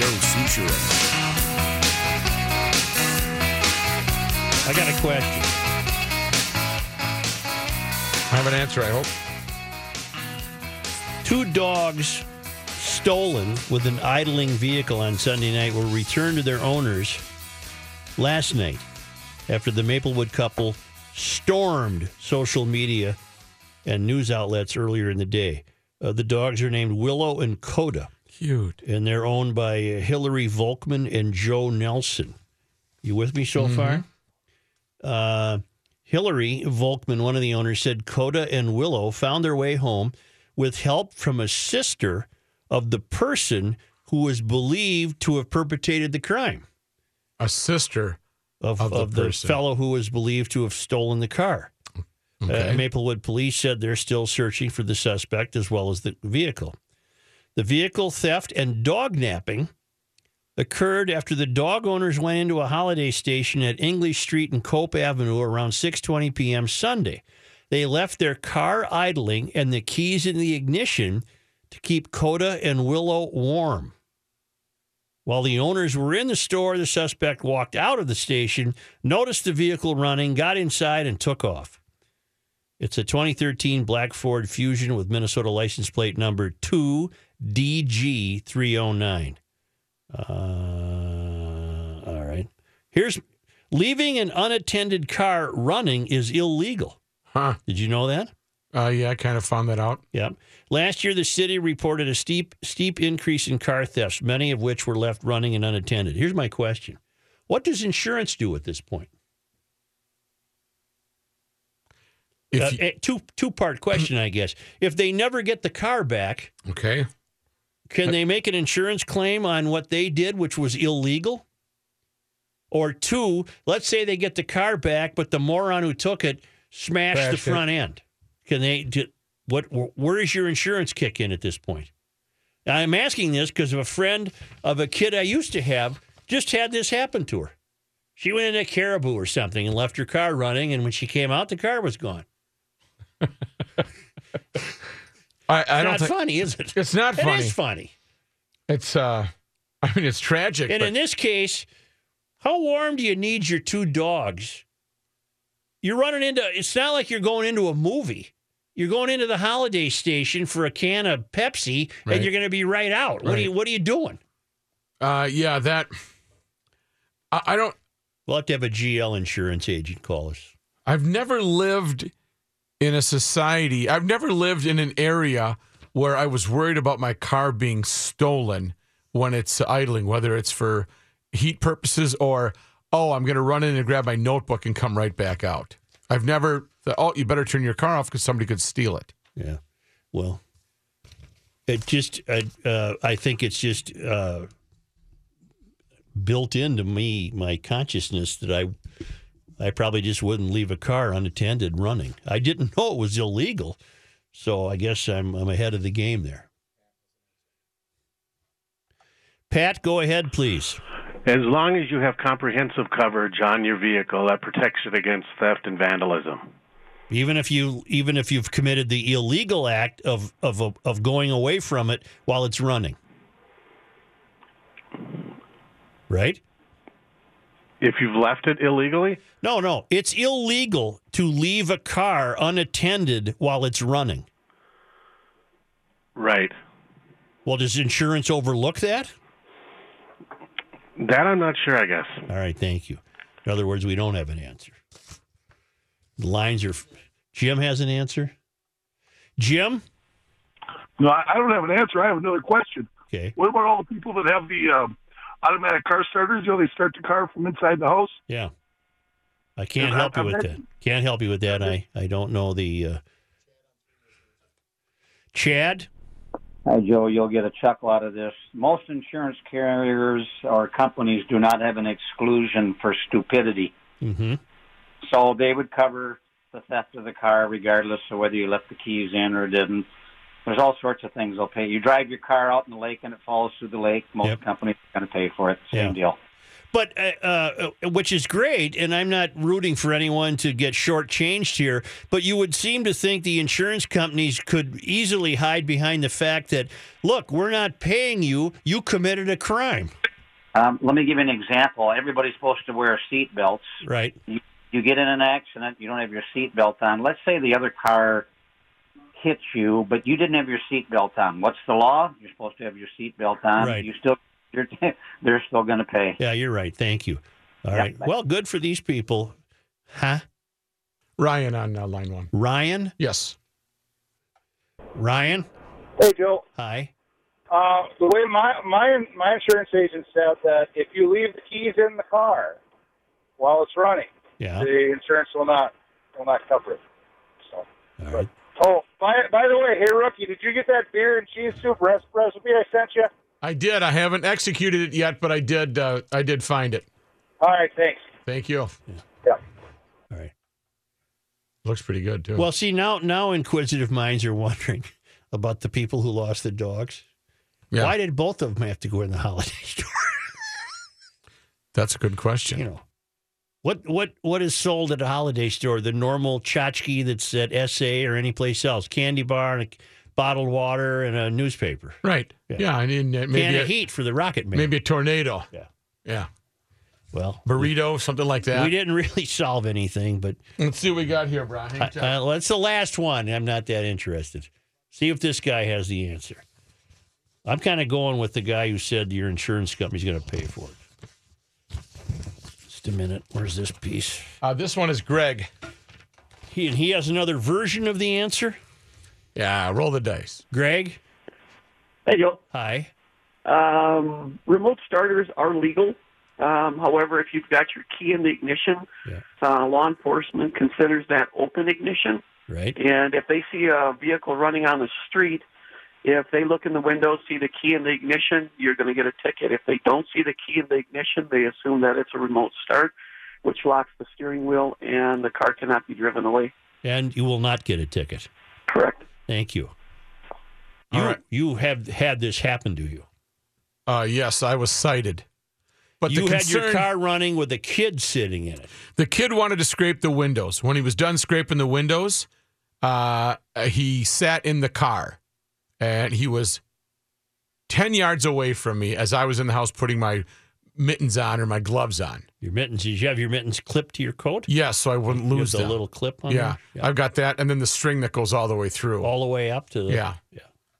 Joe Suchere. I got a question. I have an answer, I hope. Two dogs stolen with an idling vehicle on Sunday night were returned to their owners last night after the Maplewood couple stormed social media and news outlets earlier in the day. The dogs are named Willow and Coda. Cute. And they're owned by Hillary Volkman and Joe Nelson. You with me so far? Hillary Volkman, one of the owners, said Coda and Willow found their way home with help from a sister of the person who was believed to have perpetrated the crime. A sister of the fellow who was believed to have stolen the car. Okay. Maplewood police said they're still searching for the suspect as well as the vehicle. The vehicle theft and dog napping occurred after the dog owners went into a Holiday Station at English Street and Cope Avenue around 6:20 p.m. Sunday. They left their car idling and the keys in the ignition to keep Coda and Willow warm. While the owners were in the store, the suspect walked out of the station, noticed the vehicle running, got inside, and took off. It's a 2013 black Ford Fusion with Minnesota license plate number 2DG309. All right. Here's leaving an unattended car running is illegal. Huh. Did you know that? Yeah, I kind of found that out. Yep. Last year, the city reported a steep increase in car thefts, many of which were left running and unattended. Here's my question. What does insurance do at this point? Two-part question, I guess. If they never get the car back, okay, can they make an insurance claim on what they did, which was illegal? Or two, let's say they get the car back, but the moron who took it smashed the front end. Can they do what? Where does your insurance kick in at this point? I'm asking this because of a friend of a kid I used to have just had this happen to her. She went into Caribou or something and left her car running, and when she came out, the car was gone. Funny, is it? It's not funny. It is funny. It's I mean, it's tragic. And in this case, how warm do you need your two dogs? You're running into. It's not like you're going into a movie. You're going into the Holiday Station for a can of Pepsi, right, and you're going to be right out. Right. What are you doing? Yeah, that. I don't. We'll have to have a GL insurance agent call us. I've never lived in a society. I've never lived in an area where I was worried about my car being stolen when it's idling, whether it's for heat purposes or, oh, I'm going to run in and grab my notebook and come right back out. I've never thought, oh, you better turn your car off because somebody could steal it. Yeah. Well, it just, I think it's just built into me, my consciousness, that I probably just wouldn't leave a car unattended running. I didn't know it was illegal, so I guess I'm ahead of the game there. Pat, go ahead, please. As long as you have comprehensive coverage on your vehicle, that protects it against theft and vandalism. Even if you've committed the illegal act of going away from it while it's running, right? If you've left it illegally? No, it's illegal to leave a car unattended while it's running. Right. Well, does insurance overlook that? That I'm not sure, I guess. All right, thank you. In other words, we don't have an answer. The lines are... Jim has an answer? Jim? No, I don't have an answer. I have another question. Okay. What about all the people that have the automatic car starters? You know, they start the car from inside the house? Yeah. I can't help you with that. Can't help you with that. I don't know the... Chad? Hi, Joe. You'll get a chuckle out of this. Most insurance carriers or companies do not have an exclusion for stupidity. Mm-hmm. So they would cover the theft of the car regardless of whether you left the keys in or didn't. There's all sorts of things they'll pay. You drive your car out in the lake and it falls through the lake. Most companies are going to pay for it. Same deal. But which is great, and I'm not rooting for anyone to get shortchanged here, but you would seem to think the insurance companies could easily hide behind the fact that, look, we're not paying you. You committed a crime. Let me give you an example. Everybody's supposed to wear seat belts. Right. You get in an accident, you don't have your seat belt on. Let's say the other car hits you, but you didn't have your seat belt on. What's the law? You're supposed to have your seat belt on. Right. They're still going to pay. Yeah, you're right. Thank you. All right. Well, good for these people. Huh? Ryan on line one. Ryan? Yes. Ryan? Hey, Joe. Hi. The way my insurance agent said that if you leave the keys in the car while it's running, the insurance will not cover it. So, right. Oh, by the way, hey rookie, did you get that beer and cheese soup recipe I sent you? I did. I haven't executed it yet, but I did. I did find it. All right. Thanks. Thank you. Yeah. All right. Looks pretty good too. Well, see now inquisitive minds are wondering about the people who lost their dogs. Yeah. Why did both of them have to go in the holiday store? That's a good question. You know, what is sold at a holiday store? The normal tchotchke that's at SA or any place else? Candy bar and a bottled water and a newspaper. Right. Yeah. I mean, maybe can of heat for the Rocket Man. Maybe a tornado. Yeah. Well, burrito, something like that. We didn't really solve anything, but let's see what we got here, Brian. That's the last one. I'm not that interested. See if this guy has the answer. I'm kind of going with the guy who said your insurance company's going to pay for it. Just a minute. Where's this piece? This one is Greg. He has another version of the answer? Yeah, roll the dice. Greg? Hey, Joe. Hi. Remote starters are legal. However, if you've got your key in the ignition, law enforcement considers that open ignition. Right. And if they see a vehicle running on the street, if they look in the window, see the key in the ignition, you're going to get a ticket. If they don't see the key in the ignition, they assume that it's a remote start, which locks the steering wheel, and the car cannot be driven away. And you will not get a ticket. Correct. Thank you. You have had this happen to you. Yes, I was cited. But you had your car running with a kid sitting in it. The kid wanted to scrape the windows. When he was done scraping the windows, he sat in the car. And he was 10 yards away from me as I was in the house putting my mittens on or my gloves on. Your mittens? Did you have your mittens clipped to your coat? Yes, so I wouldn't lose them. There's a little clip on there? Yeah, I've got that. And then the string that goes all the way through. All the way up to the... Yeah.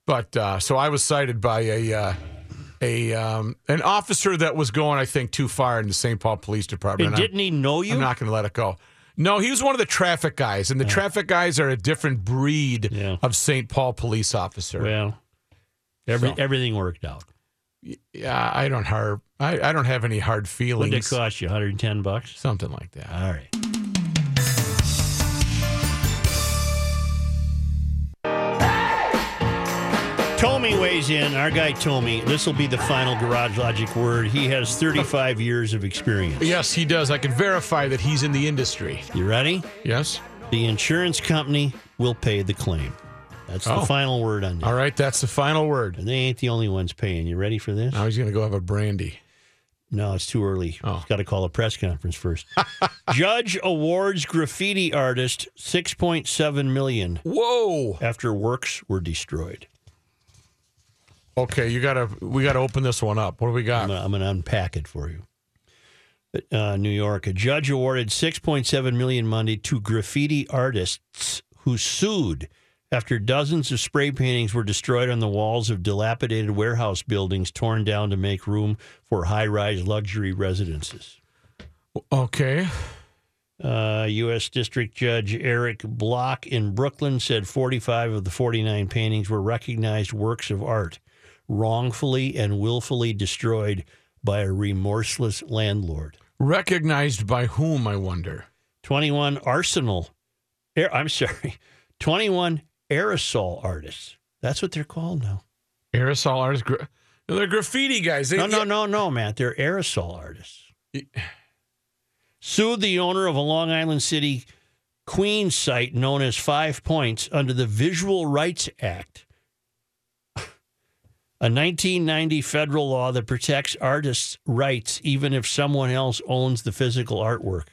But so I was cited by an officer that was going, I think, too far in the St. Paul Police Department. And didn't he know you? I'm not going to let it go. No, he was one of the traffic guys, and the traffic guys are a different breed of St. Paul police officer. Well, everything worked out. Yeah, I don't have any hard feelings. What did it cost you, $110? Something like that. All right. Tommy weighs in. Our guy Tommy. This will be the final Garage Logic word. He has 35 years of experience. Yes, he does. I can verify that he's in the industry. You ready? Yes. The insurance company will pay the claim. That's the final word on that. All right, that's the final word. And they ain't the only ones paying. You ready for this? Now he's going to go have a brandy. No, it's too early. Oh. He's got to call a press conference first. Judge awards graffiti artist $6.7 million. Whoa! After works were destroyed. Okay, we gotta open this one up. What do we got? I'm gonna unpack it for you. New York, a judge awarded $6.7 million Monday to graffiti artists who sued after dozens of spray paintings were destroyed on the walls of dilapidated warehouse buildings torn down to make room for high-rise luxury residences. Okay. U.S. District Judge Eric Block in Brooklyn said 45 of the 49 paintings were recognized works of art, wrongfully and willfully destroyed by a remorseless landlord. Recognized by whom, I wonder? 21 aerosol artists. That's what they're called now. Aerosol artists? They're graffiti guys. No, Matt. They're aerosol artists. Sued the owner of a Long Island City Queens site known as 5 Points under the Visual Rights Act. A 1990 federal law that protects artists' rights, even if someone else owns the physical artwork.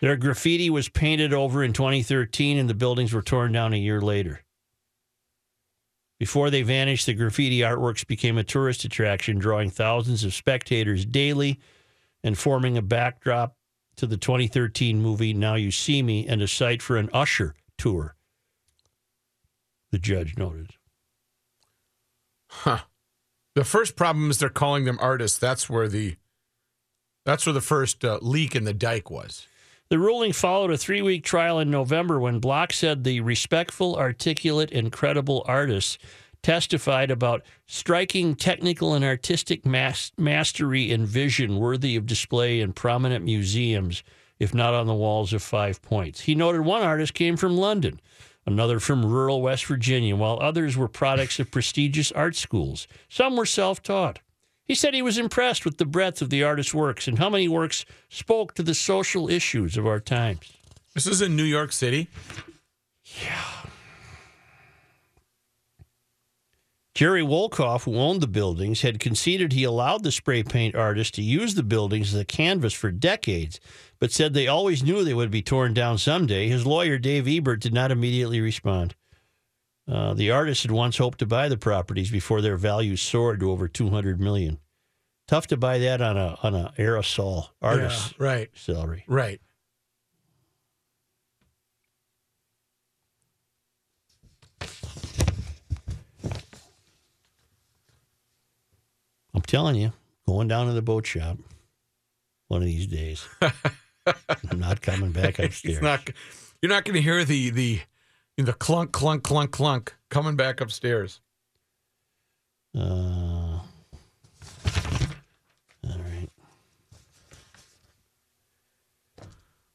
Their graffiti was painted over in 2013, and the buildings were torn down a year later. Before they vanished, the graffiti artworks became a tourist attraction, drawing thousands of spectators daily and forming a backdrop to the 2013 movie Now You See Me and a site for an Usher tour, the judge noted. Huh. The first problem is they're calling them artists. That's where the first leak in the dike was. The ruling followed a 3-week trial in November when Block said the respectful, articulate, and credible artists testified about striking technical and artistic mastery and vision worthy of display in prominent museums, if not on the walls of 5 Points. He noted one artist came from London, another from rural West Virginia, while others were products of prestigious art schools. Some were self-taught. He said he was impressed with the breadth of the artist's works and how many works spoke to the social issues of our times. This is in New York City? Yeah. Jerry Wolkoff, who owned the buildings, had conceded he allowed the spray paint artist to use the buildings as a canvas for decades, but said they always knew they would be torn down someday. His lawyer, Dave Ebert, did not immediately respond. The artists had once hoped to buy the properties before their value soared to over $200 million. Tough to buy that on an aerosol artist salary. Right. I'm telling you, going down to the boat shop one of these days. I'm not coming back upstairs. You're not going to hear the clunk, clunk, clunk, clunk coming back upstairs. All right.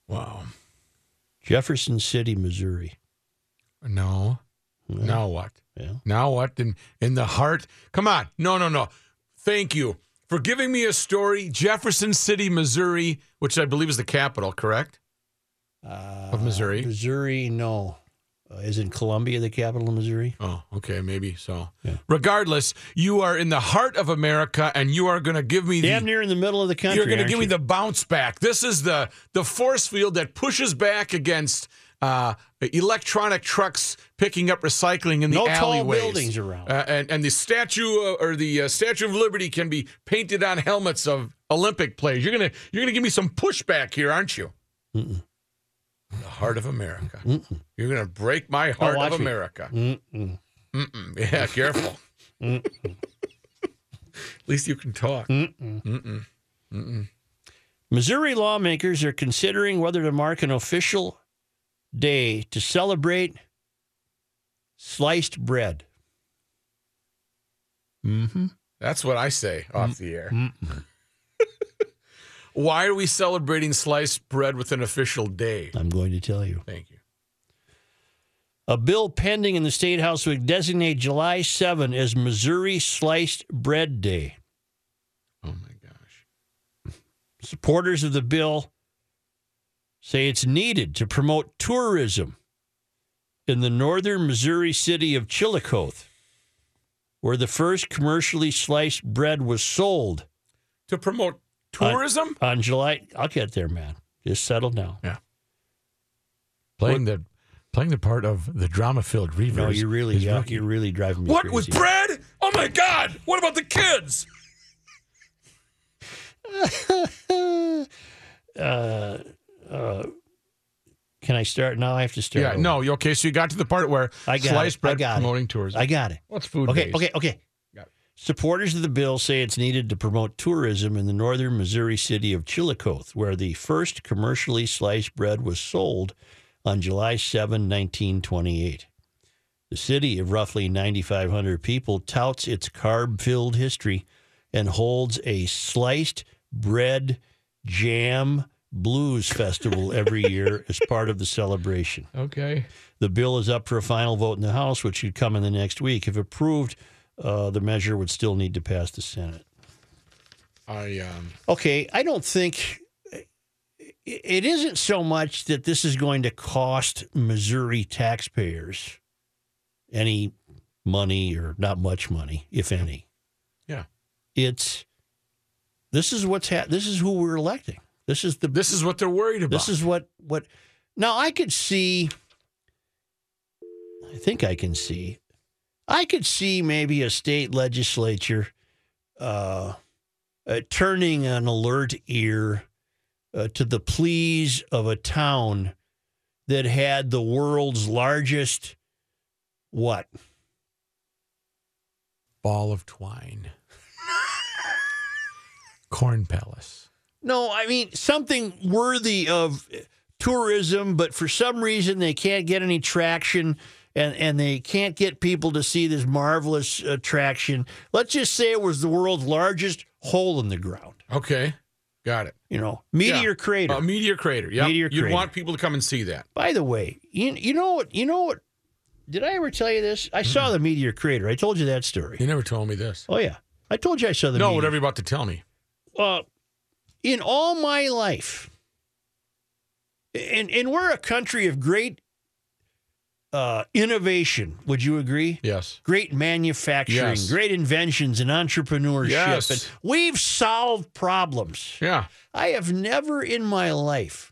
Wow. Jefferson City, Missouri. No. Well, now what? Yeah. Now what? In the heart? Come on. No. Thank you for giving me a story. Jefferson City, Missouri, which I believe is the capital, correct? Of Missouri? Missouri, no. Isn't Columbia the capital of Missouri? Oh, okay, maybe so. Yeah. Regardless, you are in the heart of America, and you are going to give me damn near in the middle of the country. You're going to give me the bounce back. This is the force field that pushes back against electronic trucks pking up recycling in the alleyways. No tall buildings around. And the statue Statue of Liberty can be painted on helmets of Olympic players. You're gonna give me some pushback here, aren't you? Mm-mm. The heart of America. Mm-mm. You're gonna break my heart of America. Mm-mm. Mm-mm. Yeah, careful. Mm-mm. At least you can talk. Mm-mm. Mm-mm. Mm-mm. Missouri lawmakers are considering whether to mark an official day to celebrate sliced bread. Mm-hmm. That's what I say off the air. Mm-hmm. Why are we celebrating sliced bread with an official day? I'm going to tell you. Thank you. A bill pending in the State House would designate July 7 as Missouri Sliced Bread Day. Oh, my gosh. Supporters of the bill say it's needed to promote tourism in the northern Missouri city of Chillicothe, where the first commercially sliced bread was sold. To promote tourism? On July... I'll get there, man. Just settle down. Yeah. Playing the part of the drama-filled Reavers. No, you're really driving me crazy. What, with bread? Oh, my God! What about the kids? Can I start? No, I have to start. Yeah, over. No. Okay, so you got to the part where sliced bread promoting tourism. I got it. What's food? Okay. Got it. Supporters of the bill say it's needed to promote tourism in the northern Missouri city of Chillicothe, where the first commercially sliced bread was sold on July 7, 1928. The city of roughly 9,500 people touts its carb-filled history and holds a sliced bread jam Blues Festival every year as part of the celebration. Okay. The bill is up for a final vote in the House, which should come in the next week. If approved, the measure would still need to pass the Senate. Okay, I don't think... It isn't so much that this is going to cost Missouri taxpayers any money or not much money, if any. Yeah. This is what's this is who we're electing. This is what they're worried about. This is what now I could see. I think I can see. I could see maybe a state legislature turning an alert ear to the pleas of a town that had the world's largest what? Ball of twine. Corn palace. No, I mean, something worthy of tourism, but for some reason they can't get any traction and they can't get people to see this marvelous attraction. Let's just say it was the world's largest hole in the ground. Okay, got it. You know, Meteor Crater. Meteor Crater, yeah. You'd want people to come and see that. By the way, you know what? Did I ever tell you this? I saw the Meteor Crater. I told you that story. You never told me this. Oh, yeah. I told you I saw the meteor. No, whatever you're about to tell me. In all my life, and we're a country of great innovation, would you agree? Yes. Great manufacturing, great inventions and entrepreneurship. Yes. And we've solved problems. Yeah. I have never in my life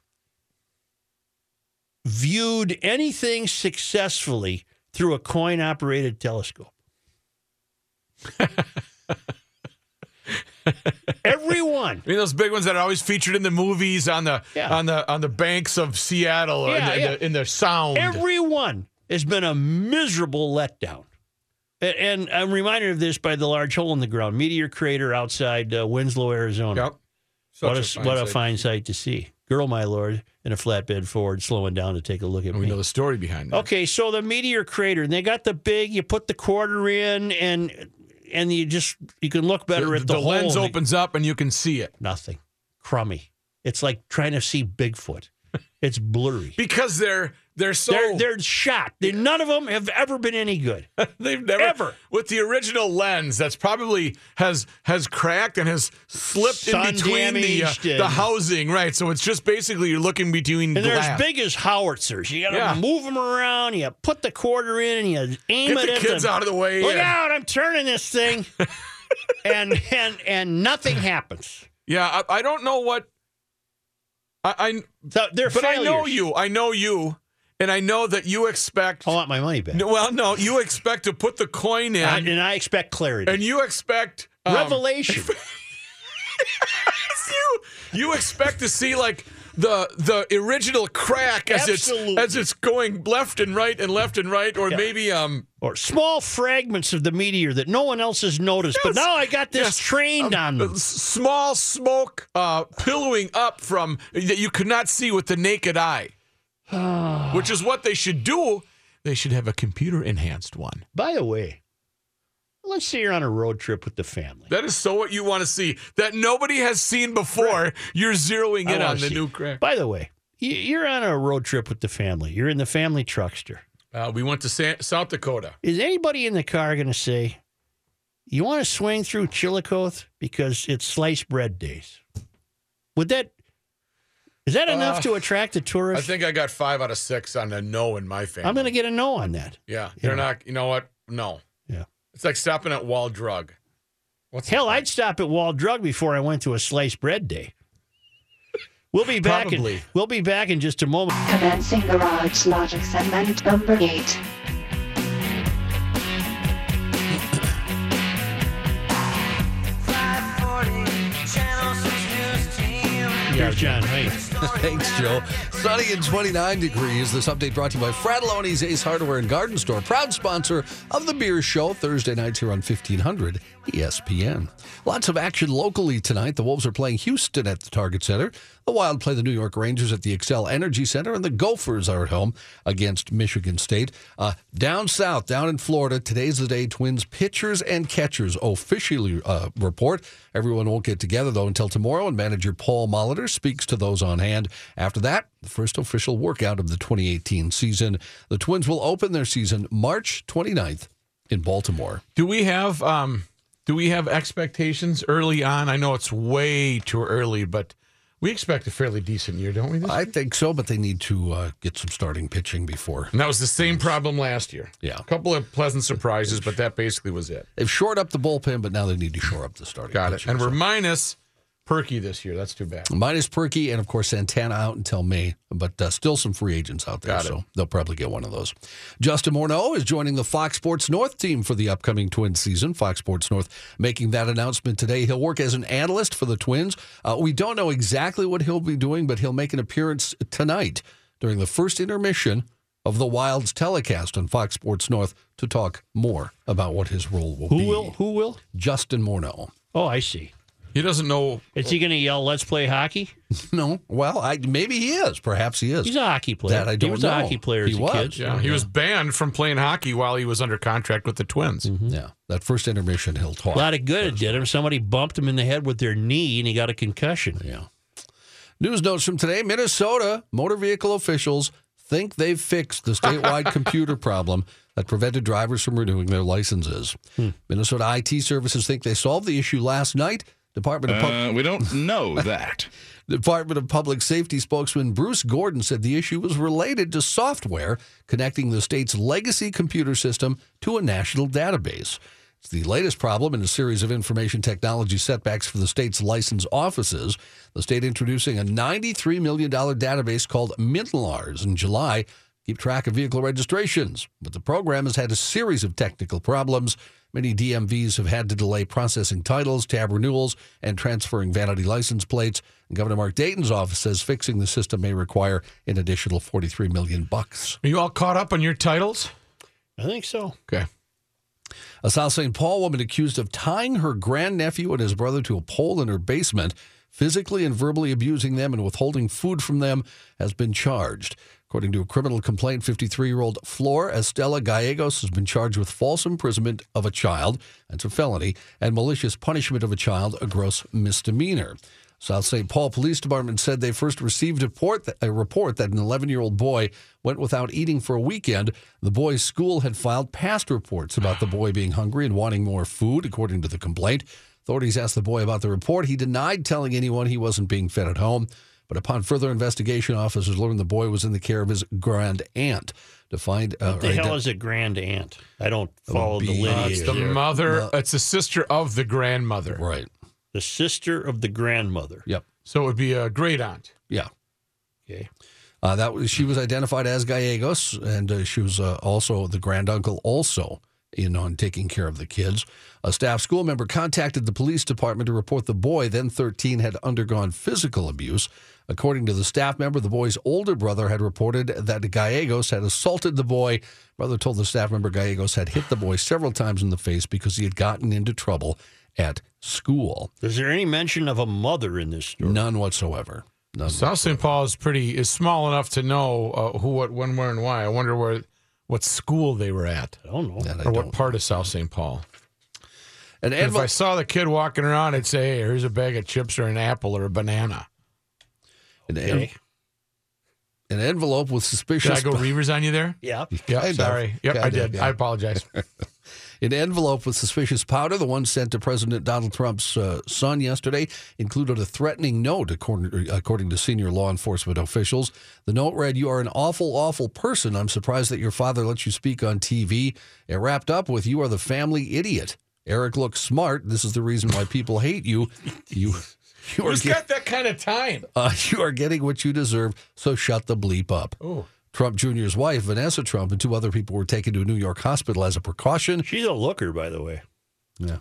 viewed anything successfully through a coin-operated telescope. Everyone. I mean, those big ones that are always featured in the movies on the banks of Seattle or in the Sound. Everyone has been a miserable letdown. And I'm reminded of this by the large hole in the ground, Meteor Crater outside Winslow, Arizona. Yep. What a fine sight to see. Girl, my lord, in a flatbed Ford, slowing down to take a look at me. We know the story behind that. Okay, so the Meteor Crater, and they got the big, you put the quarter in, and you can look better at the hole. The lens opens up, and you can see it. Nothing. Crummy. It's like trying to see Bigfoot. It's blurry. Because they're shot. None of them have ever been any good. They've never ever. With the original lens that's probably has cracked and has slipped sun in between the housing, right? So it's just basically you're looking between glass. And they're as big as howitzers. You got to move them around. You put the quarter in and you aim it at them. Get the kids out of the way. Look out! I'm turning this thing, and nothing happens. Yeah, I don't know what. Failures. I know you. And I know that you expect... I want my money back. You expect to put the coin in. And I expect clarity. And you expect... revelation. you expect to see, like, the original crack as it's going left and right, or maybe... or small fragments of the meteor that no one else has noticed, but now I got this trained on them. Small smoke pillowing up from... that you could not see with the naked eye. Which is what they should do. They should have a computer-enhanced one. By the way, let's say you're on a road trip with the family. That is so what you want to see, that nobody has seen before. Right. You're zeroing in on the new crack. By the way, you're on a road trip with the family. You're in the family truckster. We went to South Dakota. Is anybody in the car going to say, you want to swing through Chillicothe because it's sliced bread days? Would that... Is that enough to attract a tourist? I think I got 5 out of 6 on a no in my family. I'm going to get a no on that. Yeah. They're not, you know what? No. Yeah. It's like stopping at Wal Drug. Hell, I'd stop at Wal Drug before I went to a sliced bread day. We'll be back. We'll be back in just a moment. Commencing garage logic segment number 8. John, right? Thanks, Joe. Sunny and 29 degrees. This update brought to you by Fratelloni's Ace Hardware and Garden Store, proud sponsor of The Beer Show, Thursday nights here on 1500 ESPN. Lots of action locally tonight. The Wolves are playing Houston at the Target Center. The Wild play the New York Rangers at the Xcel Energy Center, and the Gophers are at home against Michigan State. Down south, down in Florida, today's the day Twins pitchers and catchers officially report. Everyone won't get together, though, until tomorrow, and manager Paul Molitor speaks to those on hand. After that, the first official workout of the 2018 season. The Twins will open their season March 29th in Baltimore. Do we have expectations early on? I know it's way too early, but... We expect a fairly decent year, don't we? This year? I think so, but they need to get some starting pitching before. And that was the same problem last year. Yeah. A couple of pleasant surprises, but that basically was it. They've shored up the bullpen, but now they need to shore up the starting pitching. Got it. And we're minus Perky this year. That's too bad. Minus Perky and, of course, Santana out until May, but still some free agents out there, so they'll probably get one of those. Justin Morneau is joining the Fox Sports North team for the upcoming Twins season. Fox Sports North making that announcement today. He'll work as an analyst for the Twins. We don't know exactly what he'll be doing, but he'll make an appearance tonight during the first intermission of the Wild's telecast on Fox Sports North to talk more about what his role will be. Who will? Justin Morneau. Oh, I see. He doesn't know. Is he going to yell, "Let's play hockey"? No. Well, maybe he is. Perhaps he is. He's a hockey player. That I don't know. He was a hockey player as a kid. Yeah. He was banned from playing hockey while he was under contract with the Twins. Mm-hmm. Yeah. That first intermission, he'll talk. A lot of good it did him. Somebody bumped him in the head with their knee, and he got a concussion. Yeah. News notes from today. Minnesota motor vehicle officials think they've fixed the statewide computer problem that prevented drivers from renewing their licenses. Minnesota IT services think they solved the issue last night. We don't know that. Department of Public Safety spokesman Bruce Gordon said the issue was related to software connecting the state's legacy computer system to a national database. It's the latest problem in a series of information technology setbacks for the state's license offices. The state introducing a $93 million database called MintLARS in July to keep track of vehicle registrations. But the program has had a series of technical problems. Many DMVs have had to delay processing titles, tab renewals, and transferring vanity license plates. And Governor Mark Dayton's office says fixing the system may require an additional $43 million. Are you all caught up on your titles? I think so. Okay. A South St. Paul woman accused of tying her grandnephew and his brother to a pole in her basement, physically and verbally abusing them and withholding food from them, has been charged. According to a criminal complaint, 53-year-old Flor Estela Gallegos has been charged with false imprisonment of a child, that's a felony, and malicious punishment of a child, a gross misdemeanor. South St. Paul Police Department said they first received a report that an 11-year-old boy went without eating for a weekend. The boy's school had filed past reports about the boy being hungry and wanting more food, according to the complaint. Authorities asked the boy about the report. He denied telling anyone he wasn't being fed at home. But upon further investigation, officers learned the boy was in the care of his grand aunt. To find what the hell is a grand aunt? I don't follow the lineage. It's the mother. It's the sister of the grandmother. Right. The sister of the grandmother. Yep. So it would be a great aunt. Yeah. Okay. She was identified as Gallegos, and she was also the granduncle also in on taking care of the kids. A staff school member contacted the police department to report the boy, then 13, had undergone physical abuse. According to the staff member, the boy's older brother had reported that Gallegos had assaulted the boy. Brother told the staff member Gallegos had hit the boy several times in the face because he had gotten into trouble at school. Is there any mention of a mother in this story? None whatsoever. South St. Paul is small enough to know who, what, when, where, and why. I wonder what school they were at. I don't know. What part of South St. Paul. And if I saw the kid walking around, I'd say, hey, here's a bag of chips or an apple or a banana. Okay. An envelope with suspicious... Did I go Reavers on you there? Yeah, sorry. Yep, I did. Yeah. I apologize. An envelope with suspicious powder, the one sent to President Donald Trump's son yesterday, included a threatening note, according to senior law enforcement officials. The note read, "You are an awful, awful person. I'm surprised that your father lets you speak on TV." It wrapped up with, "You are the family idiot. Eric looks smart. This is the reason why people hate you. Who's got that kind of time? You are getting what you deserve, so shut the bleep up." Ooh. Trump Jr.'s wife, Vanessa Trump, and two other people were taken to a New York hospital as a precaution. She's a looker, by the way. Yeah.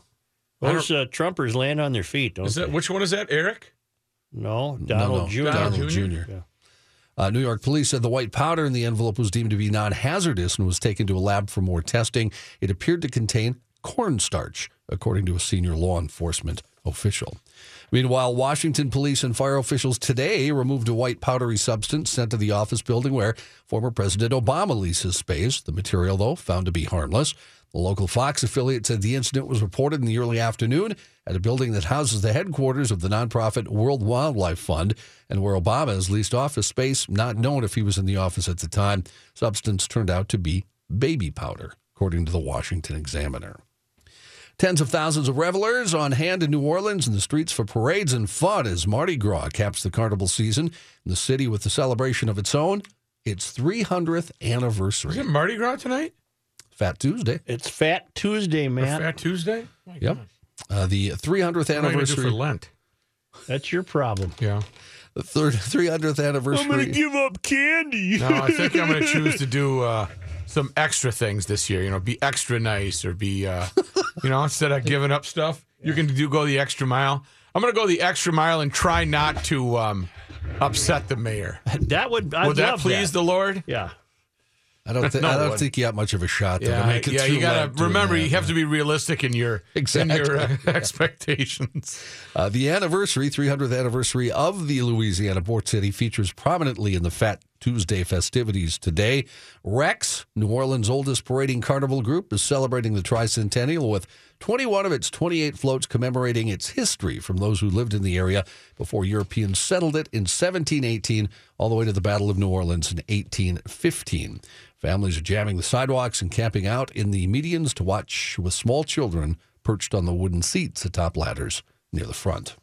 Those Trumpers land on their feet, don't they? Which one is that, Eric? No, Donald Jr. Donald Jr. Yeah. New York police said the white powder in the envelope was deemed to be non-hazardous and was taken to a lab for more testing. It appeared to contain cornstarch, according to a senior law enforcement official. Meanwhile, Washington police and fire officials today removed a white powdery substance sent to the office building where former President Obama leases space. The material, though, found to be harmless. The local Fox affiliate said the incident was reported in the early afternoon at a building that houses the headquarters of the nonprofit World Wildlife Fund and where Obama has leased office space, not known if he was in the office at the time. Substance turned out to be baby powder, according to the Washington Examiner. Tens of thousands of revelers on hand in New Orleans and the streets for parades and fun as Mardi Gras caps the carnival season in the city with the celebration of its own, its 300th anniversary. Is it Mardi Gras tonight? Fat Tuesday. It's Fat Tuesday, man. Or Fat Tuesday? My yep. Gosh. The 300th anniversary. What am I going to do for Lent? That's your problem. Yeah. The 300th anniversary. I'm going to give up candy. No, I think I'm going to choose to do some extra things this year. You know, be extra nice or be, you know, instead of giving up stuff, yeah. You can go the extra mile. I'm going to go the extra mile and try not to upset the mayor. That would I would that please that. The Lord? Yeah. I don't think you got much of a shot there to make it through. Yeah, you got to remember, you have to be realistic in your, expectations. The anniversary, 300th anniversary of the Louisiana Port City features prominently in the Fat Tuesday festivities today. Rex, New Orleans' oldest parading carnival group, is celebrating the tricentennial with 21 of its 28 floats commemorating its history from those who lived in the area before Europeans settled it in 1718 all the way to the Battle of New Orleans in 1815. Families are jamming the sidewalks and camping out in the medians to watch with small children perched on the wooden seats atop ladders near the front.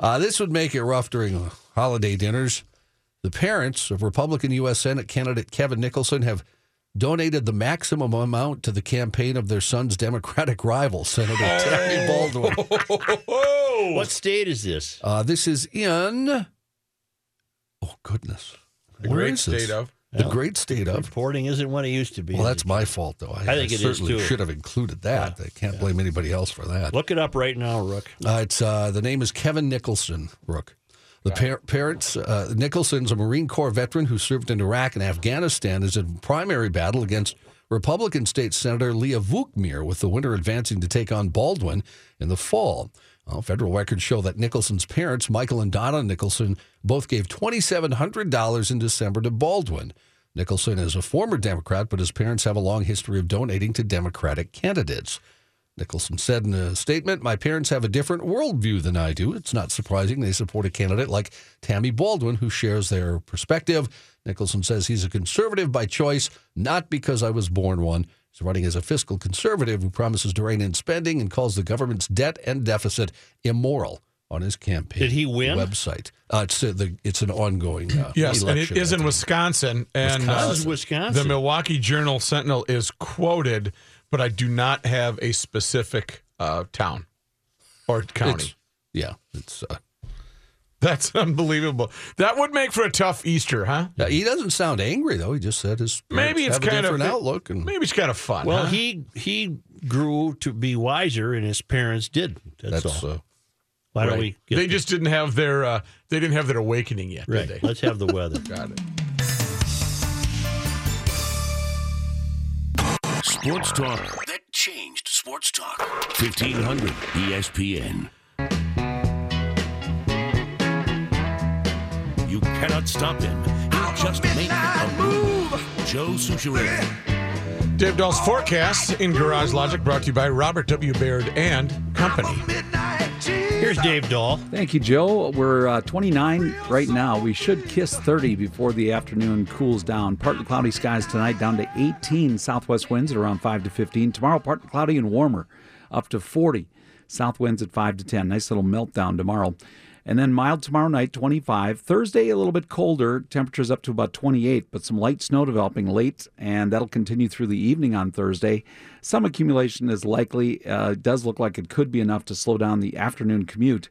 This would make it rough during holiday dinners. The parents of Republican U.S. Senate candidate Kevin Nicholson have donated the maximum amount to the campaign of their son's Democratic rival, Senator Terry Baldwin. What state is this? This is in... Oh, goodness. The great state of. The great state of. Reporting isn't what it used to be. Well, that's my fault, though. I think it certainly is, too. Should have included that. Yeah. I can't blame anybody else for that. Look it up right now, Rook. The name is Kevin Nicholson, Rook. The parents, Nicholson's a Marine Corps veteran who served in Iraq and Afghanistan, is in primary battle against Republican State Senator Leah Volkman, with the winner advancing to take on Baldwin in the fall. Well, federal records show that Nicholson's parents, Michael and Donna Nicholson, both gave $2,700 in December to Baldwin. Nicholson is a former Democrat, but his parents have a long history of donating to Democratic candidates. Nicholson said in a statement, "My parents have a different worldview than I do. It's not surprising they support a candidate like Tammy Baldwin, who shares their perspective." Nicholson says he's a conservative by choice, not because I was born one. He's running as a fiscal conservative who promises to rein in spending and calls the government's debt and deficit immoral on his campaign website. Did he win? Website. It's an ongoing yes, election. Yes, and it is in Wisconsin. And Wisconsin. The Milwaukee Journal-Sentinel is quoted, but I do not have a specific town or county. That's unbelievable. That would make for a tough Easter, huh? Yeah, he doesn't sound angry, though. He just said his outlook. And maybe it's kind of fun. Well, he grew to be wiser, and his parents did. That's all. Why don't we? Get they just didn't have their they didn't have their awakening yet. Right. Did they? Let's have the weather. Got it. Sports Talk. That changed Sports Talk. 1500 ESPN. You cannot stop him. He'll just make a move. Joe Souchere. Dave Dahl's forecast in Garage Logic, brought to you by Robert W. Baird and Company. Here's Dave Dahl. Thank you, Joe. We're 29 right now. We should kiss 30 before the afternoon cools down. Partly cloudy skies tonight, down to 18. Southwest winds at around 5 to 15. Tomorrow, partly cloudy and warmer, up to 40. South winds at 5 to 10. Nice little meltdown tomorrow. And then mild tomorrow night, 25. Thursday, a little bit colder. Temperatures up to about 28, but some light snow developing late, and that'll continue through the evening on Thursday. Some accumulation is likely. It does look like it could be enough to slow down the afternoon commute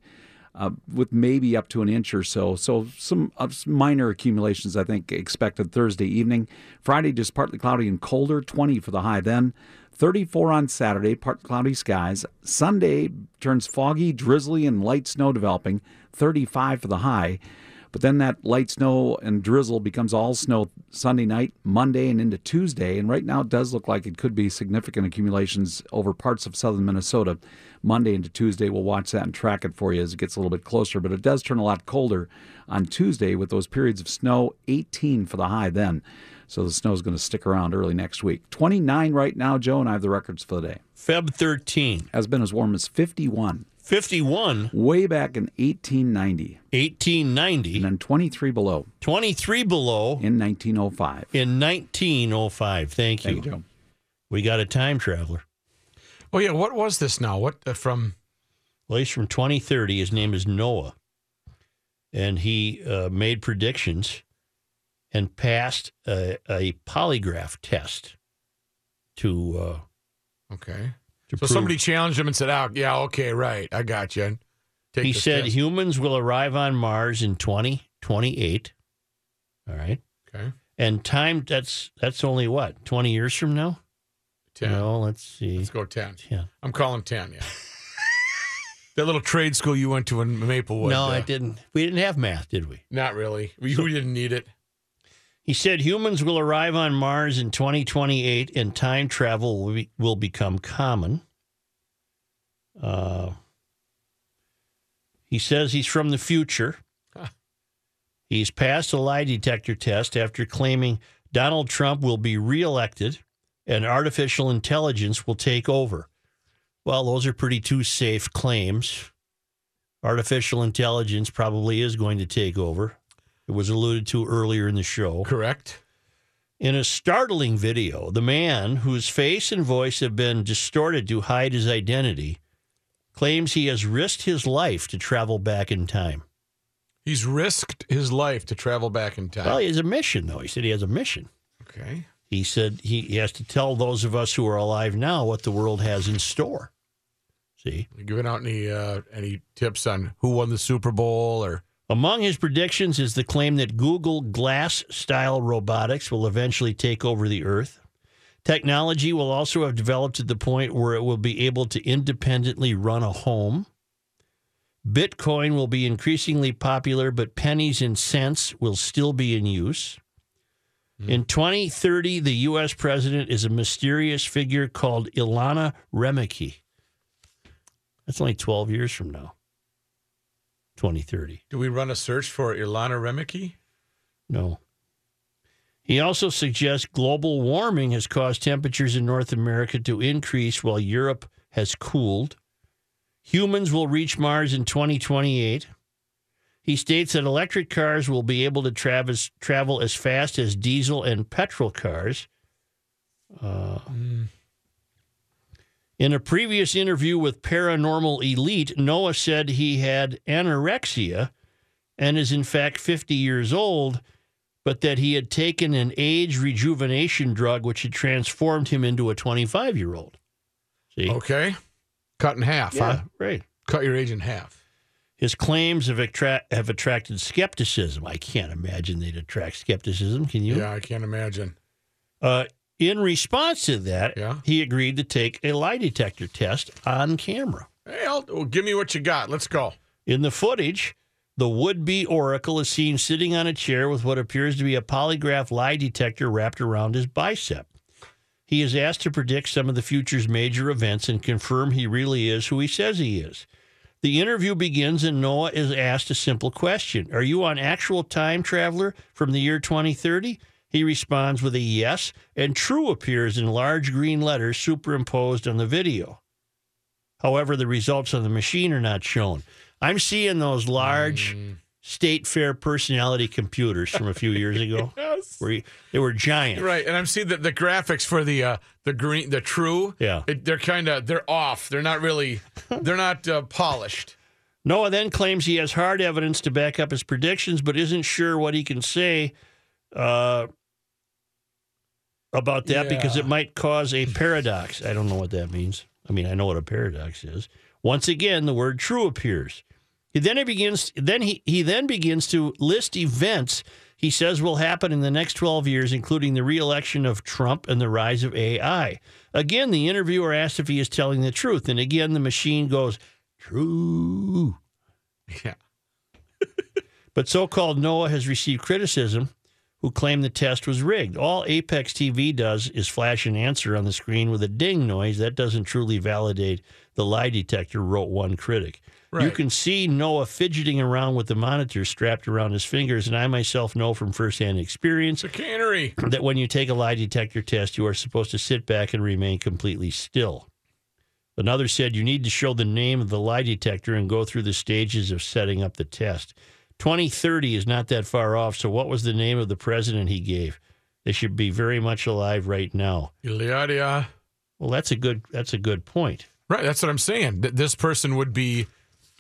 with maybe up to an inch or so. So some minor accumulations, I think, expected Thursday evening. Friday, just partly cloudy and colder, 20 for the high then. 34 on Saturday, partly cloudy skies. Sunday turns foggy, drizzly, and light snow developing, 35 for the high. But then that light snow and drizzle becomes all snow Sunday night, Monday, and into Tuesday. And right now it does look like it could be significant accumulations over parts of southern Minnesota. Monday into Tuesday, we'll watch that and track it for you as it gets a little bit closer. But it does turn a lot colder on Tuesday with those periods of snow, 18 for the high then. So the snow's going to stick around early next week. 29 right now, Joe, and I have the records for the day. Feb 13. Has been as warm as 51. 51? Way back in 1890. 1890. And then 23 below. 23 below. In 1905. In 1905. Thank you. Thank you, Joe. We got a time traveler. Oh, yeah. What was this now? What from? Well, he's from 2030. His name is Noah. And he made predictions and passed a polygraph test to. Okay. To so prove. Somebody challenged him and said, oh, yeah, okay, right. I got you. Take he said test. Humans will arrive on Mars in 2028. All right. Okay. And time, that's only what, 20 years from now? 10. No, let's see. Let's go 10. 10. I'm calling 10, yeah. That little trade school you went to in Maplewood. No, I didn't. We didn't have math, did we? Not really. We didn't need it. He said humans will arrive on Mars in 2028 and time travel will become common. He says he's from the future. Huh. He's passed a lie detector test after claiming Donald Trump will be reelected and artificial intelligence will take over. Well, those are pretty two safe claims. Artificial intelligence probably is going to take over. It was alluded to earlier in the show. Correct. In a startling video, the man whose face and voice have been distorted to hide his identity claims he has risked his life to travel back in time. He's risked his life to travel back in time. Well, he has a mission, though. He said he has a mission. Okay. He said he has to tell those of us who are alive now what the world has in store. See? Are you giving out any tips on who won the Super Bowl? Or among his predictions is the claim that Google Glass-style robotics will eventually take over the Earth. Technology will also have developed to the point where it will be able to independently run a home. Bitcoin will be increasingly popular, but pennies and cents will still be in use. In 2030, the U.S. president is a mysterious figure called Ilana Remicki. That's only 12 years from now, 2030. Do we run a search for Ilana Remicki? No. He also suggests global warming has caused temperatures in North America to increase while Europe has cooled. Humans will reach Mars in 2028. He states that electric cars will be able to travel as fast as diesel and petrol cars. In a previous interview with Paranormal Elite, Noah said he had anorexia and is in fact 50 years old, but that he had taken an age rejuvenation drug which had transformed him into a 25-year-old. See? Okay. Cut in half, yeah, huh? Right. Cut your age in half. His claims have attracted skepticism. I can't imagine they'd attract skepticism, can you? Yeah, I can't imagine. In response to that, he agreed to take a lie detector test on camera. Hey, give me what you got. Let's go. In the footage, the would-be oracle is seen sitting on a chair with what appears to be a polygraph lie detector wrapped around his bicep. He is asked to predict some of the future's major events and confirm he really is who he says he is. The interview begins and Noah is asked a simple question. Are you an actual time traveler from the year 2030? He responds with a yes, and true appears in large green letters superimposed on the video. However, the results on the machine are not shown. I'm seeing those large state fair personality computers from a few years ago. Yes. They were giant. Right, and I'm seeing the graphics for the green, the true. Yeah. They're off. They're not really, they're not polished. Noah then claims he has hard evidence to back up his predictions, but isn't sure what he can say about that because it might cause a paradox. I don't know what that means. I mean, I know what a paradox is. Once again, the word true appears. He then begins to list events he says will happen in the next 12 years, including the re-election of Trump and the rise of AI. Again, the interviewer asks if he is telling the truth, and again the machine goes, true. Yeah. But so-called Noah has received criticism, who claim the test was rigged. All Apex TV does is flash an answer on the screen with a ding noise. That doesn't truly validate the lie detector, wrote one critic. Right. You can see Noah fidgeting around with the monitor strapped around his fingers, and I myself know from firsthand experience that when you take a lie detector test, you are supposed to sit back and remain completely still. Another said you need to show the name of the lie detector and go through the stages of setting up the test. 2030 is not that far off, so what was the name of the president he gave? They should be very much alive right now. Illyria. Well, that's a good point. Right, that's what I'm saying. This person would be,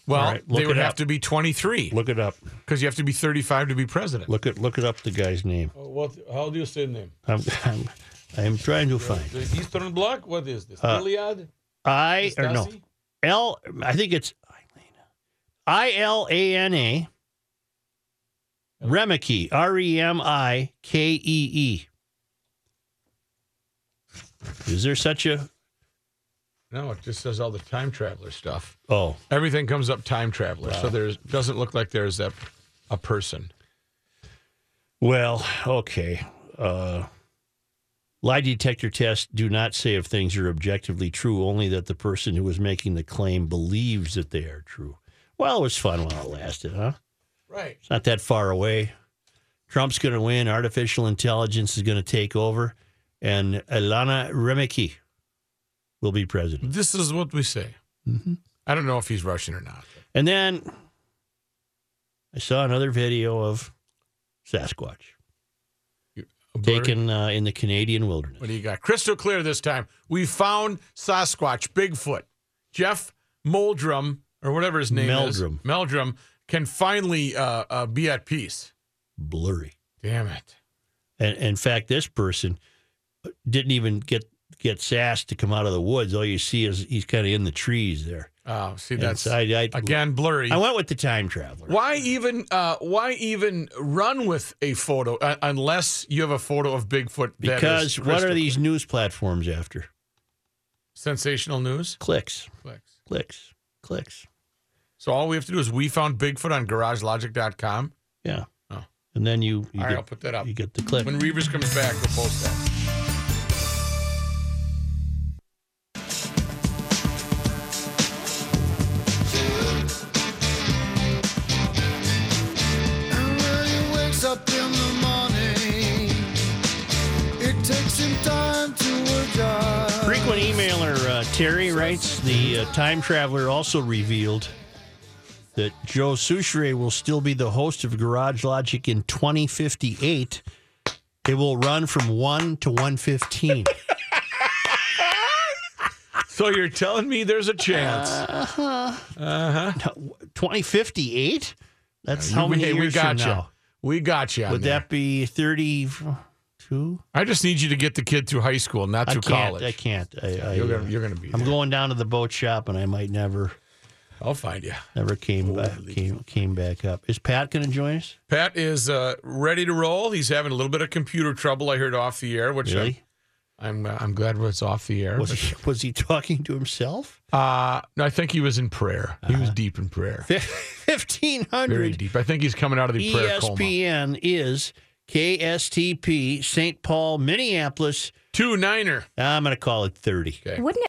well, right, they would have to be 23. Look it up. Because you have to be 35 to be president. Look it up, the guy's name. How do you say name? I'm trying to find. The Eastern Bloc? What is this? Iliad? I think it's Ilana Remicki, Remikee. Is there such a... No, it just says all the time traveler stuff. Oh. Everything comes up time traveler. Wow. So there doesn't look like there's a person. Well, okay. Lie detector tests do not say if things are objectively true, only that the person who is making the claim believes that they are true. Well, it was fun while it lasted, huh? Right. It's not that far away. Trump's going to win. Artificial intelligence is going to take over. And Ilana Remicki will be president. This is what we say. Mm-hmm. I don't know if he's Russian or not. And then I saw another video of Sasquatch taken in the Canadian wilderness. What do you got? Crystal clear this time. We found Sasquatch, Bigfoot. Jeff Meldrum, or whatever his name is. Meldrum can finally be at peace. Blurry. Damn it. And in fact, this person didn't even get Sass to come out of the woods. All you see is he's kind of in the trees there. Oh, see, that's again blurry. I went with the time traveler. Why even run with a photo unless you have a photo of Bigfoot? Because what are these news platforms after? Sensational news? Clicks. So all we have to do is we found Bigfoot on GarageLogic.com? Yeah. Oh. And then you all right, I'll put that up. You get the clip. When Reavers comes back, we'll post that. Frequent emailer Terry writes, the time traveler also revealed that Joe Souchere will still be the host of Garage Logic in 2058. It will run from 1 to 115. So you're telling me there's a chance. Uh-huh. Uh-huh. 2058? That's how many years from now. We got you. Would that be 32? I just need you to get the kid through high school, not through college. I can't. You're going to be. I'm going down to the boat shop, and I might never. I'll find you. Never came back up. Is Pat going to join us? Pat is ready to roll. He's having a little bit of computer trouble. I heard off the air, which really? I'm glad it's off the air. Was he talking to himself? No, I think he was in prayer. He was deep in prayer. 1,500. Very deep. I think he's coming out of the prayer coma. ESPN is KSTP, Saint Paul, Minneapolis. 29er. I'm going to call it 30. Okay. Wouldn't it?